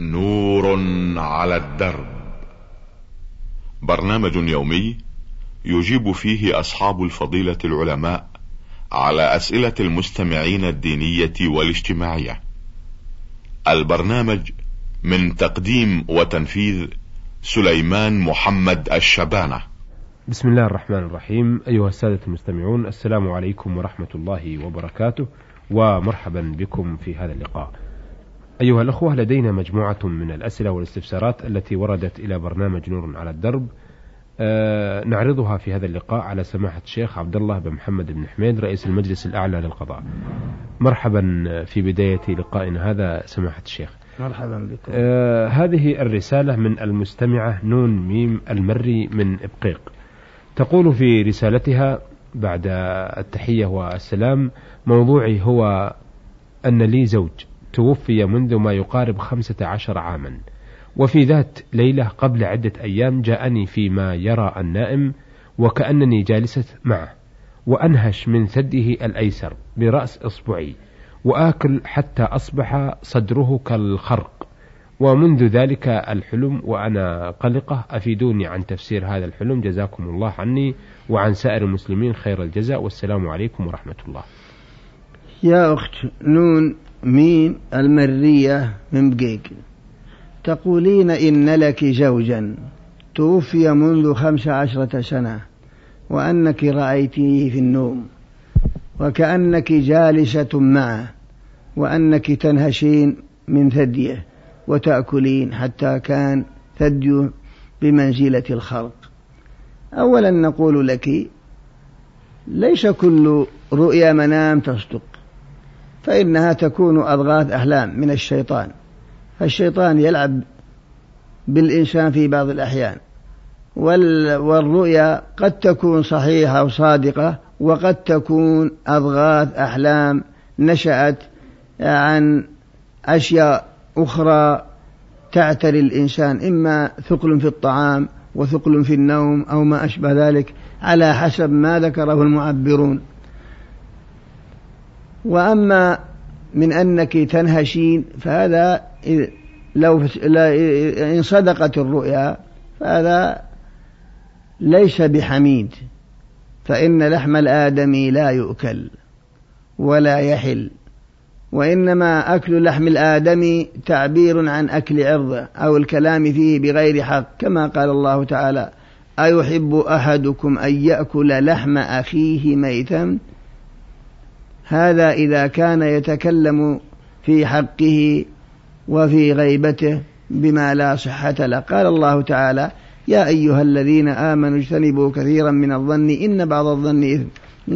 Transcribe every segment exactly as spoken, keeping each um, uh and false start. نور على الدرب، برنامج يومي يجيب فيه أصحاب الفضيلة العلماء على أسئلة المستمعين الدينية والاجتماعية. البرنامج من تقديم وتنفيذ سليمان محمد الشبانة. بسم الله الرحمن الرحيم. أيها السادة المستمعون، السلام عليكم ورحمة الله وبركاته، ومرحبا بكم في هذا اللقاء. أيها الأخوة، لدينا مجموعة من الأسئلة والاستفسارات التي وردت إلى برنامج نور على الدرب، أه نعرضها في هذا اللقاء على سماحة الشيخ عبد الله بن محمد بن حميد رئيس المجلس الأعلى للقضاء. مرحبا في بداية لقائنا هذا سماحة الشيخ. مرحبا بكم. أه هذه الرسالة من المستمعة نون ميم المري من إبقيق، تقول في رسالتها بعد التحية والسلام: موضوعي هو أن لي زوج توفي منذ ما يقارب خمسة عشر عاما، وفي ذات ليلة قبل عدة أيام جاءني فيما يرى النائم وكأنني جالسة معه، وأنهش من ثده الأيسر برأس إصبعي، وآكل حتى أصبح صدره كالخرق، ومنذ ذلك الحلم وأنا قلقة. أفيدوني عن تفسير هذا الحلم، جزاكم الله عني وعن سائر المسلمين خير الجزاء، والسلام عليكم ورحمة الله. يا أخت نون ميم المرية من بقيق، تقولين إن لك زوجا توفي منذ خمس عشرة سنة، وأنك رأيتيه في النوم وكأنك جالسة معه، وأنك تنهشين من ثديه وتأكلين حتى كان ثديه بمنزلة الخرق. أولا نقول لك: ليس كل رؤيا منام تصدق، فإنها تكون أضغاث أحلام من الشيطان، فالشيطان يلعب بالإنسان في بعض الأحيان، والرؤيا قد تكون صحيحة وصادقة، وقد تكون أضغاث أحلام نشأت عن أشياء أخرى تعتري الإنسان، إما ثقل في الطعام وثقل في النوم أو ما أشبه ذلك، على حسب ما ذكره المعبرون. وأما من أنك تنهشين، فهذا لو إن صدقت الرؤيا فهذا ليس بحميد، فإن لحم الآدمي لا يؤكل ولا يحل، وإنما أكل لحم الآدمي تعبير عن أكل عرضه أو الكلام فيه بغير حق، كما قال الله تعالى: أيحب أحدكم أن يأكل لحم أخيه ميتا. هذا إذا كان يتكلم في حقه وفي غيبته بما لا صحة له. قال الله تعالى: يا أيها الذين آمنوا اجتنبوا كثيرا من الظن إن بعض الظن إثم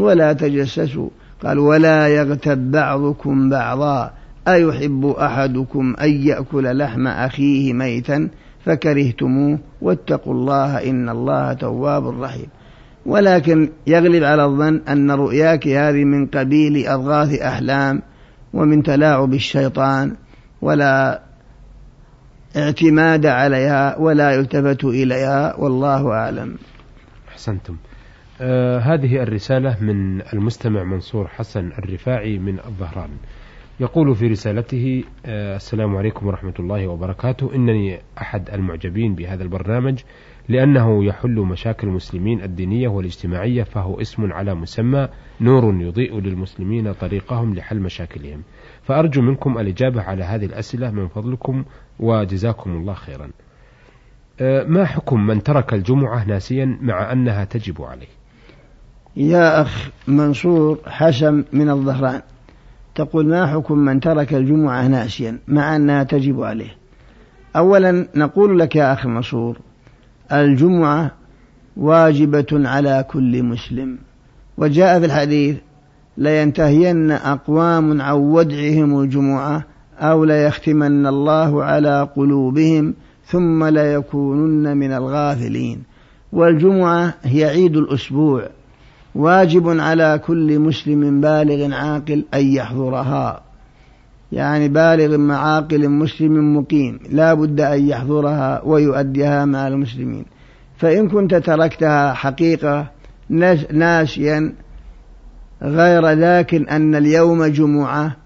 ولا تجسسوا. قال: ولا يغتب بعضكم بعضا أيحب أحدكم أن يأكل لحم أخيه ميتا فكرهتموه واتقوا الله إن الله تواب رحيم. ولكن يغلب على الظن أن رؤياك هذه من قبيل أضغاث أحلام ومن تلاعب الشيطان، ولا اعتماد عليها ولا يلتفت إليها، والله أعلم. أحسنتم. آه هذه الرسالة من المستمع منصور حسن الرفاعي من الظهران، يقول في رسالته: آه السلام عليكم ورحمة الله وبركاته، إنني أحد المعجبين بهذا البرنامج لأنه يحل مشاكل المسلمين الدينية والاجتماعية، فهو اسم على مسمى، نور يضيء للمسلمين طريقهم لحل مشاكلهم، فأرجو منكم الإجابة على هذه الأسئلة من فضلكم وجزاكم الله خيرا. ما حكم من ترك الجمعة ناسيا مع أنها تجب عليه؟ يا أخ منصور حسن من الظهران، تقول: ما حكم من ترك الجمعة ناسيا مع أنها تجب عليه؟ أولا نقول لك يا أخ منصور: الجمعة واجبة على كل مسلم، وجاء في الحديث: لينتهين أقوام عن ودعهم الجمعة أو ليختمن الله على قلوبهم ثم ليكونن من الغافلين. والجمعة هي عيد الأسبوع، واجب على كل مسلم بالغ عاقل أن يحضرها، يعني بالغ معاقل مسلم مقيم لا بد أن يحضرها ويؤديها مع المسلمين. فإن كنت تركتها حقيقة ناس ناسيا غير ذاك أن اليوم جمعة،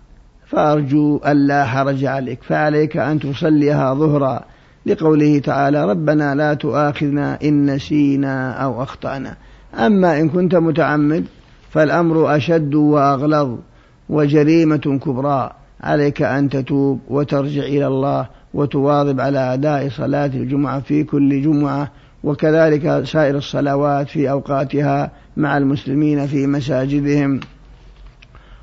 فأرجو ألا حرج عليك، فعليك أن تصليها ظهرا لقوله تعالى ربنا لا تؤاخذنا إن نسينا أو أخطأنا. أما إن كنت متعمد فالأمر أشد وأغلظ وجريمة كبرى، عليك أن تتوب وترجع إلى الله وتواظب على أداء صلاة الجمعة في كل جمعة، وكذلك سائر الصلوات في أوقاتها مع المسلمين في مساجدهم،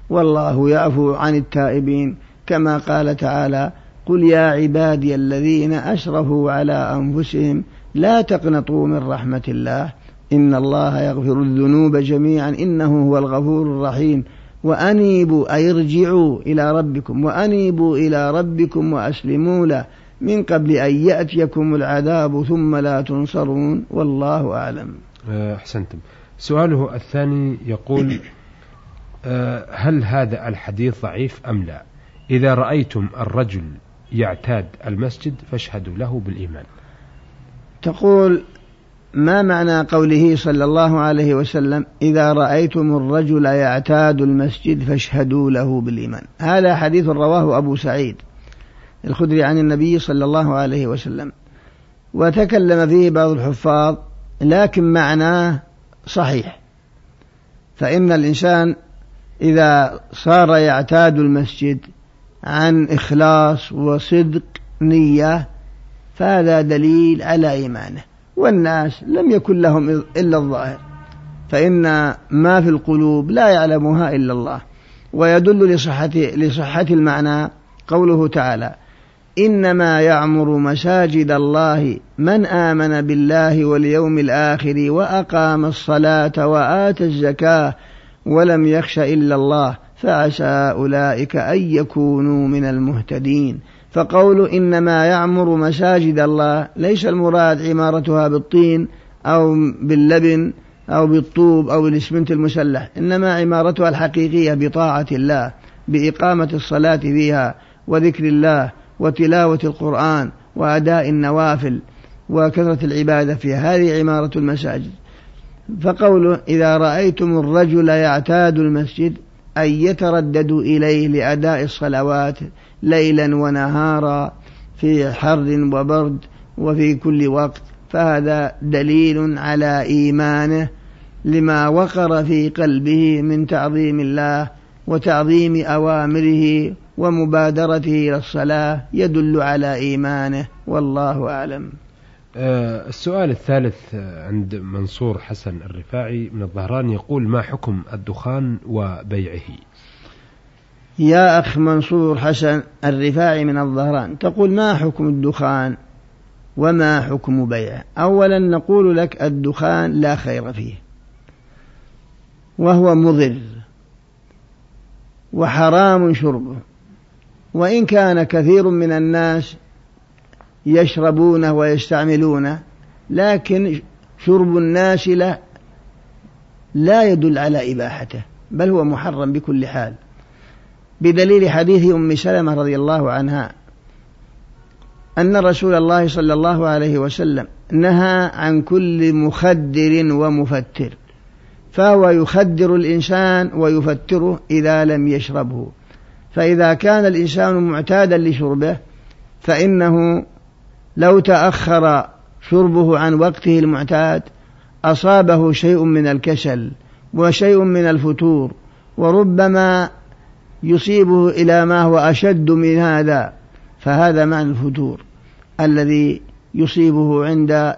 والله يعفو عن التائبين كما قال تعالى قل يا عبادي الذين أشرفوا على أنفسهم لا تقنطوا من رحمة الله إن الله يغفر الذنوب جميعا إنه هو الغفور الرحيم وأنيبوا أي ارجعوا إلى ربكم وأنيبوا إلى ربكم وأسلموا له من قبل أن يأتيكم العذاب ثم لا تنصرون والله أعلم. أحسنتم. سؤاله الثاني يقول هل هذا الحديث ضعيف أم لا؟ إذا رأيتم الرجل يعتاد المسجد فاشهدوا له بالإيمان. تقول ما معنى قوله صلى الله عليه وسلم إذا رأيتم الرجل يعتاد المسجد فاشهدوا له بالإيمان؟ هذا حديث رواه أبو سعيد الخدري عن النبي صلى الله عليه وسلم، وتكلم فيه بعض الحفاظ لكن معناه صحيح، فإن الإنسان إذا صار يعتاد المسجد عن إخلاص وصدق نية فهذا دليل على إيمانه، والناس لم يكن لهم إلا الظاهر فإن ما في القلوب لا يعلمها إلا الله. ويدل لصحة, لصحة المعنى قوله تعالى إنما يعمر مساجد الله من آمن بالله واليوم الآخر وأقام الصلاة وآتى الزكاة ولم يخش إلا الله فعسى أولئك أن يكونوا من المهتدين. فقول إنما يعمر مساجد الله ليس المراد عمارتها بالطين أو باللبن أو بالطوب أو بالإسمنت المسلح، إنما عمارتها الحقيقية بطاعة الله بإقامة الصلاة فيها وذكر الله وتلاوة القرآن وأداء النوافل وكثرة العبادة فيها، هذه عمارة المساجد. فقوله إذا رأيتم الرجل يعتاد المسجد أي يتردد إليه لأداء الصلوات ليلا ونهارا في حر وبرد وفي كل وقت، فهذا دليل على إيمانه لما وقر في قلبه من تعظيم الله وتعظيم أوامره ومبادرته إلى الصلاة، يدل على إيمانه والله أعلم. السؤال الثالث عند منصور حسن الرفاعي من الظهران يقول ما حكم الدخان وبيعه؟ يا أخ منصور حسن الرفاعي من الظهران، تقول ما حكم الدخان وما حكم بيعه؟ أولا نقول لك الدخان لا خير فيه وهو مضر وحرام شربه، وإن كان كثير من الناس يشربونه ويستعملونه لكن شرب الناس له لا يدل على إباحته بل هو محرم بكل حال، بدليل حديث أم سلمة رضي الله عنها أن رسول الله صلى الله عليه وسلم نهى عن كل مخدر ومفتر، فهو يخدر الإنسان ويفتره إذا لم يشربه، فإذا كان الإنسان معتادا لشربه فإنه لو تأخر شربه عن وقته المعتاد أصابه شيء من الكسل وشيء من الفتور، وربما يصيبه إلى ما هو أشد من هذا، فهذا معنى الفتور الذي يصيبه عند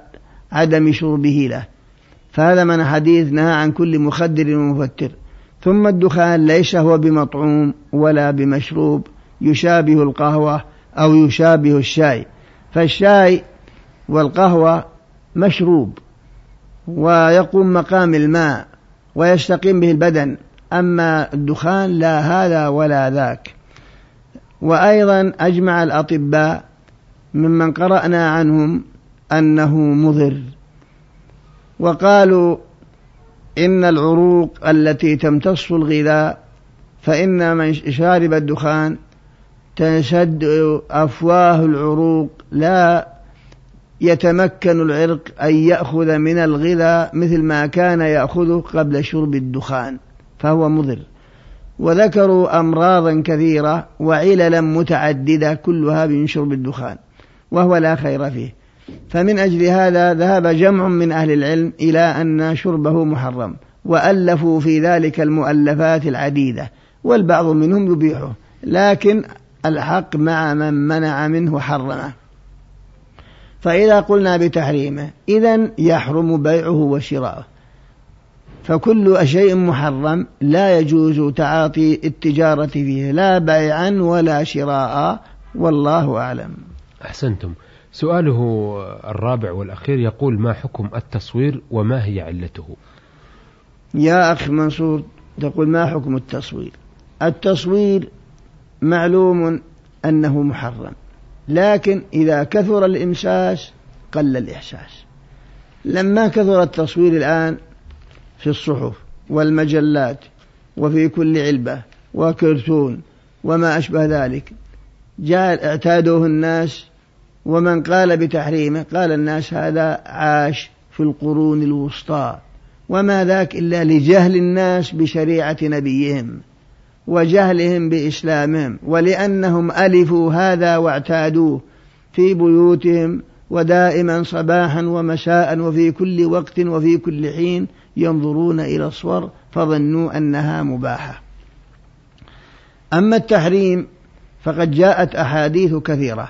عدم شربه له، فهذا معنى حديث نهى عن كل مخدر ومفتر. ثم الدخان ليس هو بمطعوم ولا بمشروب يشابه القهوة أو يشابه الشاي، فالشاي والقهوة مشروب ويقوم مقام الماء ويستقيم به البدن، أما الدخان لا هذا ولا ذاك. وأيضا أجمع الأطباء ممن قرأنا عنهم أنه مضر، وقالوا إن العروق التي تمتص الغذاء فإن من شارب الدخان تنشد أفواه العروق لا يتمكن العرق أن يأخذ من الغذاء مثل ما كان يأخذه قبل شرب الدخان، فهو مضر. وذكروا أمراضا كثيرة وعللا متعددة كلها من شرب الدخان وهو لا خير فيه. فمن أجل هذا ذهب جمع من أهل العلم إلى أن شربه محرم، وألفوا في ذلك المؤلفات العديدة، والبعض منهم يبيحه، لكن الحق مع من منع منه حرمه. فإذا قلنا بتحريمه إذن يحرم بيعه وشراءه، فكل شيء محرم لا يجوز تعاطي التجارة فيه لا بيعا ولا شراء، والله أعلم. أحسنتم. سؤاله الرابع والأخير يقول: ما حكم التصوير وما هي علته؟ يا أخ منصور، تقول ما حكم التصوير؟ التصوير معلوم أنه محرم، لكن إذا كثر الإمساس قل الإحساس. لما كثر التصوير الآن في الصحف والمجلات وفي كل علبة وكرتون وما أشبه ذلك، جاء اعتادوه الناس، ومن قال بتحريمه قال الناس هذا عاش في القرون الوسطى، وما ذاك إلا لجهل الناس بشريعة نبيهم وجهلهم بإسلامهم، ولأنهم ألفوا هذا واعتادوه في بيوتهم، ودائما صباحا ومساء وفي كل وقت وفي كل حين ينظرون إلى الصور فظنوا أنها مباحة. أما التحريم فقد جاءت أحاديث كثيرة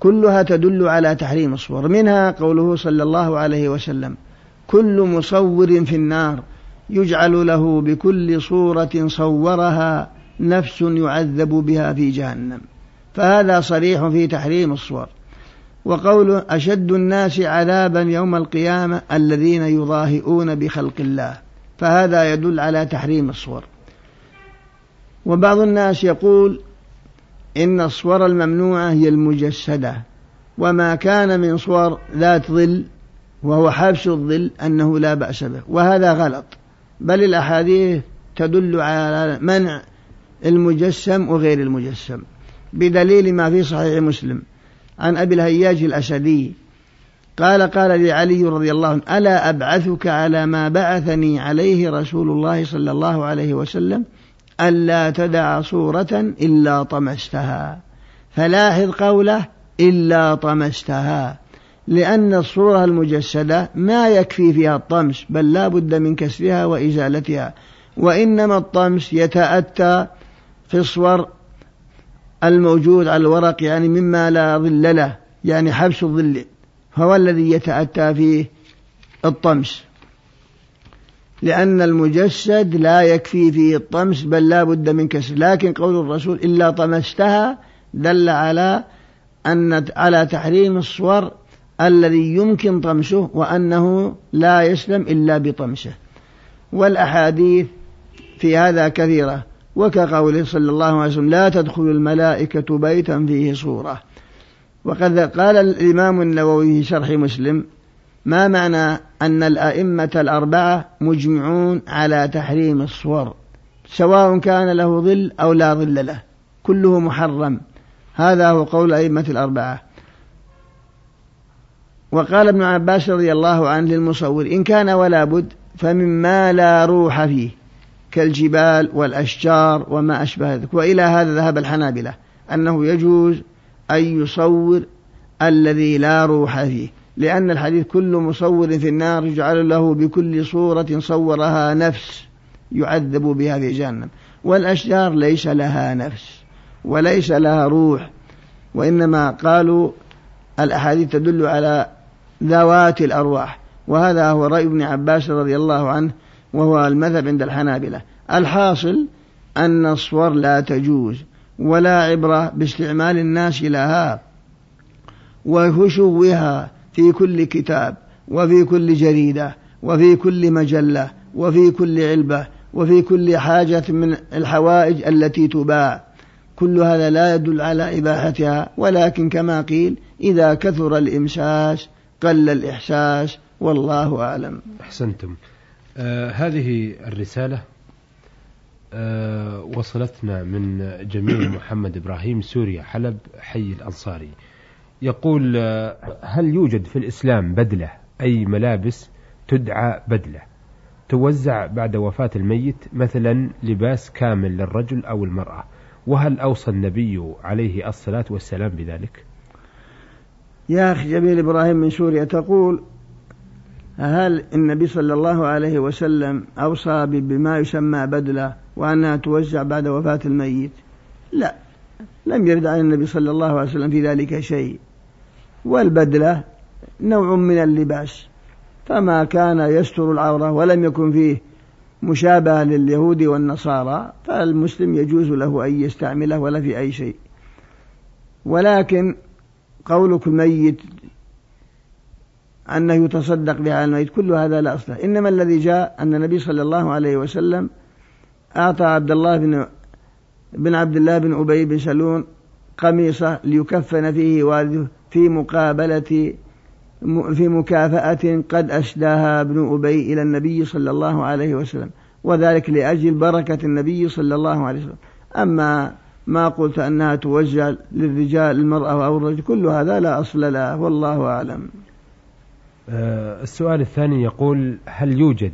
كلها تدل على تحريم الصور، منها قوله صلى الله عليه وسلم: كل مصور في النار يجعل له بكل صورة صورها نفس يعذب بها في جهنم. فهذا صريح في تحريم الصور. وقول: أشد الناس عذابا يوم القيامة الذين يضاهئون بخلق الله، فهذا يدل على تحريم الصور. وبعض الناس يقول: إن الصور الممنوعة هي المجسدة، وما كان من صور ذات ظل وهو حبس الظل أنه لا بأس به، وهذا غلط، بل الأحاديث تدل على منع المجسم وغير المجسم، بدليل ما في صحيح مسلم عن أبي الهياج الأسدي قال: قال لي علي رضي الله عنه: ألا أبعثك على ما بعثني عليه رسول الله صلى الله عليه وسلم، ألا تدع صورة إلا طمستها. فلاحظ قوله إلا طمستها، لأن الصورة المجسدة ما يكفي فيها الطمس، بل لا بد من كسرها وإزالتها، وإنما الطمس يتأتى في الصور الموجود على الورق، يعني مما لا ظل له، يعني حبس الظل هو الذي يتأتى فيه الطمس، لأن المجسد لا يكفي فيه الطمس بل لا بد من كسر. لكن قول الرسول إلا طمستها دل على أن على تحريم الصور الذي يمكن طمسه، وأنه لا يسلم إلا بطمسه. والأحاديث في هذا كثيرة، وكقوله صلى الله عليه وسلم: لا تدخل الملائكة بيتا فيه صورة. وقد قال الإمام النووي شرح مسلم: ما معنى أن الأئمة الأربعة مجمعون على تحريم الصور، سواء كان له ظل أو لا ظل له، كله محرم. هذا هو قول الأئمة الأربعة. وقال ابن عباس رضي الله عنه للمصور: إن كان ولا بد فمما لا روح فيه كالجبال والأشجار وما أشبه ذلك. وإلى هذا ذهب الحنابلة، أنه يجوز أن يصور الذي لا روح فيه، لأن الحديث: كل مصور في النار يجعل له بكل صورة صورها نفس يعذب بها في جهنم. والأشجار ليس لها نفس وليس لها روح، وإنما قالوا الأحاديث تدل على ذوات الأرواح، وهذا هو رأي ابن عباس رضي الله عنه، وهو المذهب عند الحنابلة. الحاصل أن الصور لا تجوز، ولا عبرة باستعمال الناس لها وهشوها في كل كتاب وفي كل جريدة وفي كل مجلة وفي كل علبة وفي كل حاجة من الحوائج التي تباع. كل هذا لا يدل على إباحتها، ولكن كما قيل إذا كثر الإمساس قل الإحساس، والله أعلم. أحسنتم. آه هذه الرسالة آه وصلتنا من جميل محمد إبراهيم، سوريا، حلب، حي الأنصاري. يقول: هل يوجد في الإسلام بدلة، أي ملابس تدعى بدلة، توزع بعد وفاة الميت مثلا لباس كامل للرجل أو المرأة، وهل أوصى النبي عليه الصلاة والسلام بذلك؟ يا أخي جميل إبراهيم من سوريا تقول: هل النبي صلى الله عليه وسلم أوصى بما يسمى بدلة وأنها توزع بعد وفاة الميت؟ لا، لم يرد عن النبي صلى الله عليه وسلم في ذلك شيء، والبدلة نوع من اللباس، فما كان يستر العورة ولم يكن فيه مشابهة لليهود والنصارى فالمسلم يجوز له أن يستعمله ولا في أي شيء. ولكن قولك ميت أنه يتصدق بها الميت كل هذا لا أصله. إنما الذي جاء أن النبي صلى الله عليه وسلم أعطى عبد الله بن بن عبد الله بن أبي بن سلول قميصه ليكفن فيه والده في مقابلة في مكافأة قد أشداها ابن أبي إلى النبي صلى الله عليه وسلم، وذلك لأجل بركة النبي صلى الله عليه وسلم. أما ما قلت أنها توجه للرجال المرأة أو الرجل كل هذا لا أصل له، والله أعلم. السؤال الثاني يقول: هل يوجد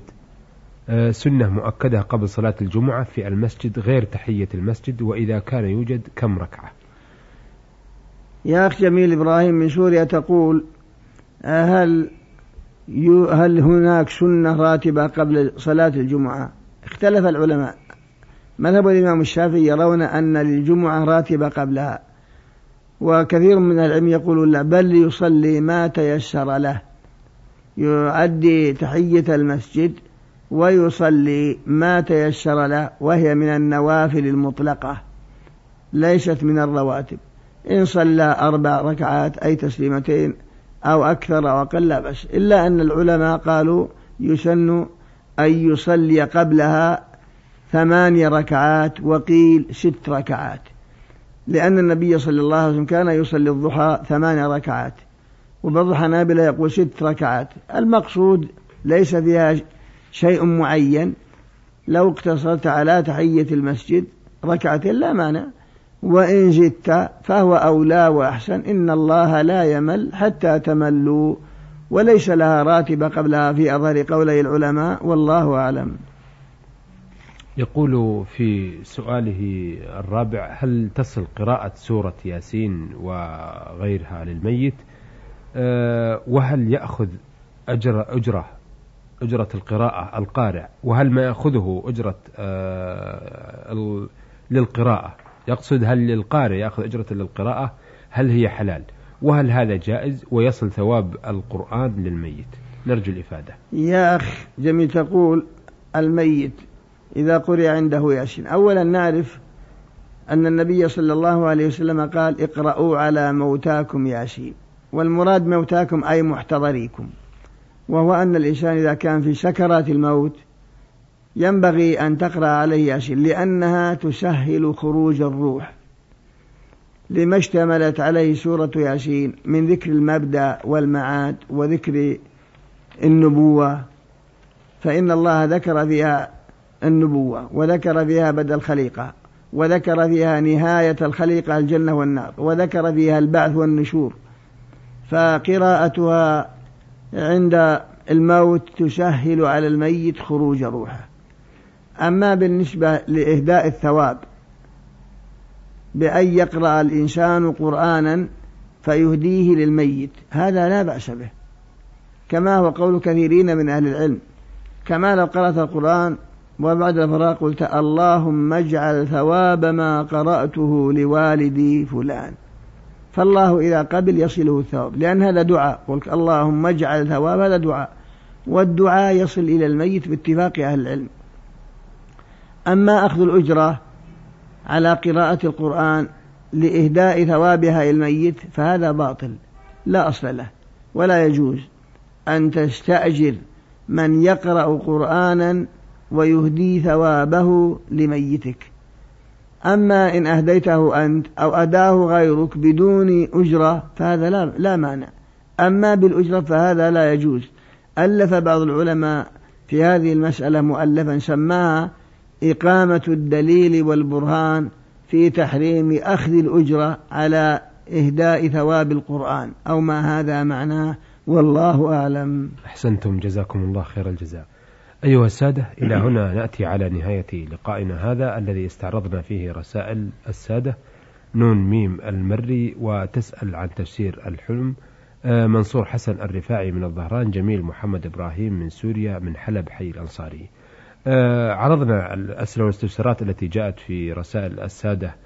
سنة مؤكدة قبل صلاة الجمعة في المسجد غير تحية المسجد، وإذا كان يوجد كم ركعة؟ يا أخي جميل إبراهيم من سوريا تقول: هل هل هناك سنة راتبة قبل صلاة الجمعة؟ اختلف العلماء. مذهب الإمام الشافعي يرون أن للجمعة راتبة قبلها، وكثير من العلم يقولون لا، بل يصلي ما تيسر له، يؤدي تحية المسجد ويصلي ما تيسر له، وهي من النوافل المطلقة ليست من الرواتب. إن صلى أربع ركعات أي تسليمتين أو أكثر أو أقل بس، إلا أن العلماء قالوا يسن أن يصلي قبلها ثماني ركعات وقيل ست ركعات، لأن النبي صلى الله عليه وسلم كان يصلي الضحى ثماني ركعات، وبعض الحنابلة يقول ست ركعات. المقصود ليس فيها شيء معين، لو اقتصرت على تحية المسجد ركعتين لا مانع، وإن جدت فهو أولى وأحسن، إن الله لا يمل حتى تملوا، وليس لها راتبة قبلها في أظهر قولي العلماء، والله أعلم. يقول في سؤاله الرابع: هل تصل قراءة سورة ياسين وغيرها للميت؟ وهل يأخذ أجر أجرة أجرة القراءة القارئ، وهل ما يأخذه أجرة للقراءة؟ يقصد هل للقارئ يأخذ أجرة للقراءة، هل هي حلال، وهل هذا جائز، ويصل ثواب القرآن للميت؟ نرجو الإفادة. يا أخ جميل تقول: الميت إذا قرئ عنده ياسين، أولا نعرف أن النبي صلى الله عليه وسلم قال: اقرأوا على موتاكم ياسين، والمراد موتاكم أي محتضريكم، وهو أن الإنسان إذا كان في سكرات الموت ينبغي أن تقرأ عليه ياسين، لأنها تسهل خروج الروح لما اشتملت عليه سورة ياسين من ذكر المبدأ والمعاد وذكر النبوة، فإن الله ذكر فيها النبوة وذكر فيها بدء الخليقة وذكر فيها نهاية الخليقة الجنة والنار وذكر فيها البعث والنشور، فقراءتها عند الموت تسهل على الميت خروج روحه. أما بالنسبة لإهداء الثواب بأن يقرأ الإنسان قرآنا فيهديه للميت هذا لا بأس به، كما هو قول كثيرين من أهل العلم، كما لو قرأت القرآن وبعد الفراغ قلت: اللهم اجعل ثواب ما قرأته لوالدي فلان، فالله إذا قبل يصله الثواب، لأن هذا دعاء، قلت اللهم اجعل ثواب، هذا دعاء، والدعاء يصل إلى الميت باتفاق أهل العلم. أما أخذ الأجرة على قراءة القرآن لإهداء ثوابها إلى الميت فهذا باطل لا أصل له، ولا يجوز أن تستأجر من يقرأ قرآنا ويهدي ثوابه لميتك. أما إن أهديته أنت أو أداه غيرك بدون أجرة فهذا لا, لا مانع. أما بالأجرة فهذا لا يجوز. ألف بعض العلماء في هذه المسألة مؤلفا سماها إقامة الدليل والبرهان في تحريم أخذ الأجرة على إهداء ثواب القرآن أو ما هذا معناه، والله أعلم. أحسنتم، جزاكم الله خير الجزاء. أيها السادة، إلى هنا نأتي على نهاية لقائنا هذا الذي استعرضنا فيه رسائل السادة نون ميم المري وتسأل عن تفسير الحلم، منصور حسن الرفاعي من الظهران، جميل محمد إبراهيم من سوريا من حلب حي الأنصاري. عرضنا الأسئلة والاستفسارات التي جاءت في رسائل السادة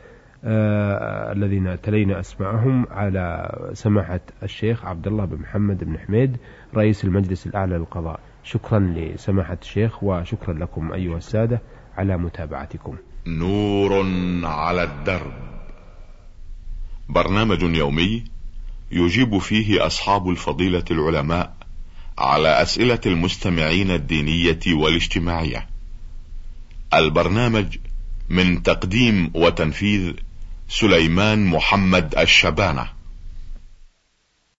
الذين تلينا أسماعهم على سماحة الشيخ عبد الله بن محمد بن حميد رئيس المجلس الأعلى للقضاء. شكرا لسماحة الشيخ، وشكرا لكم أيها السادة على متابعتكم. نور على الدرب، برنامج يومي يجيب فيه أصحاب الفضيلة العلماء على أسئلة المستمعين الدينية والاجتماعية. البرنامج من تقديم وتنفيذ سليمان محمد الشبانة.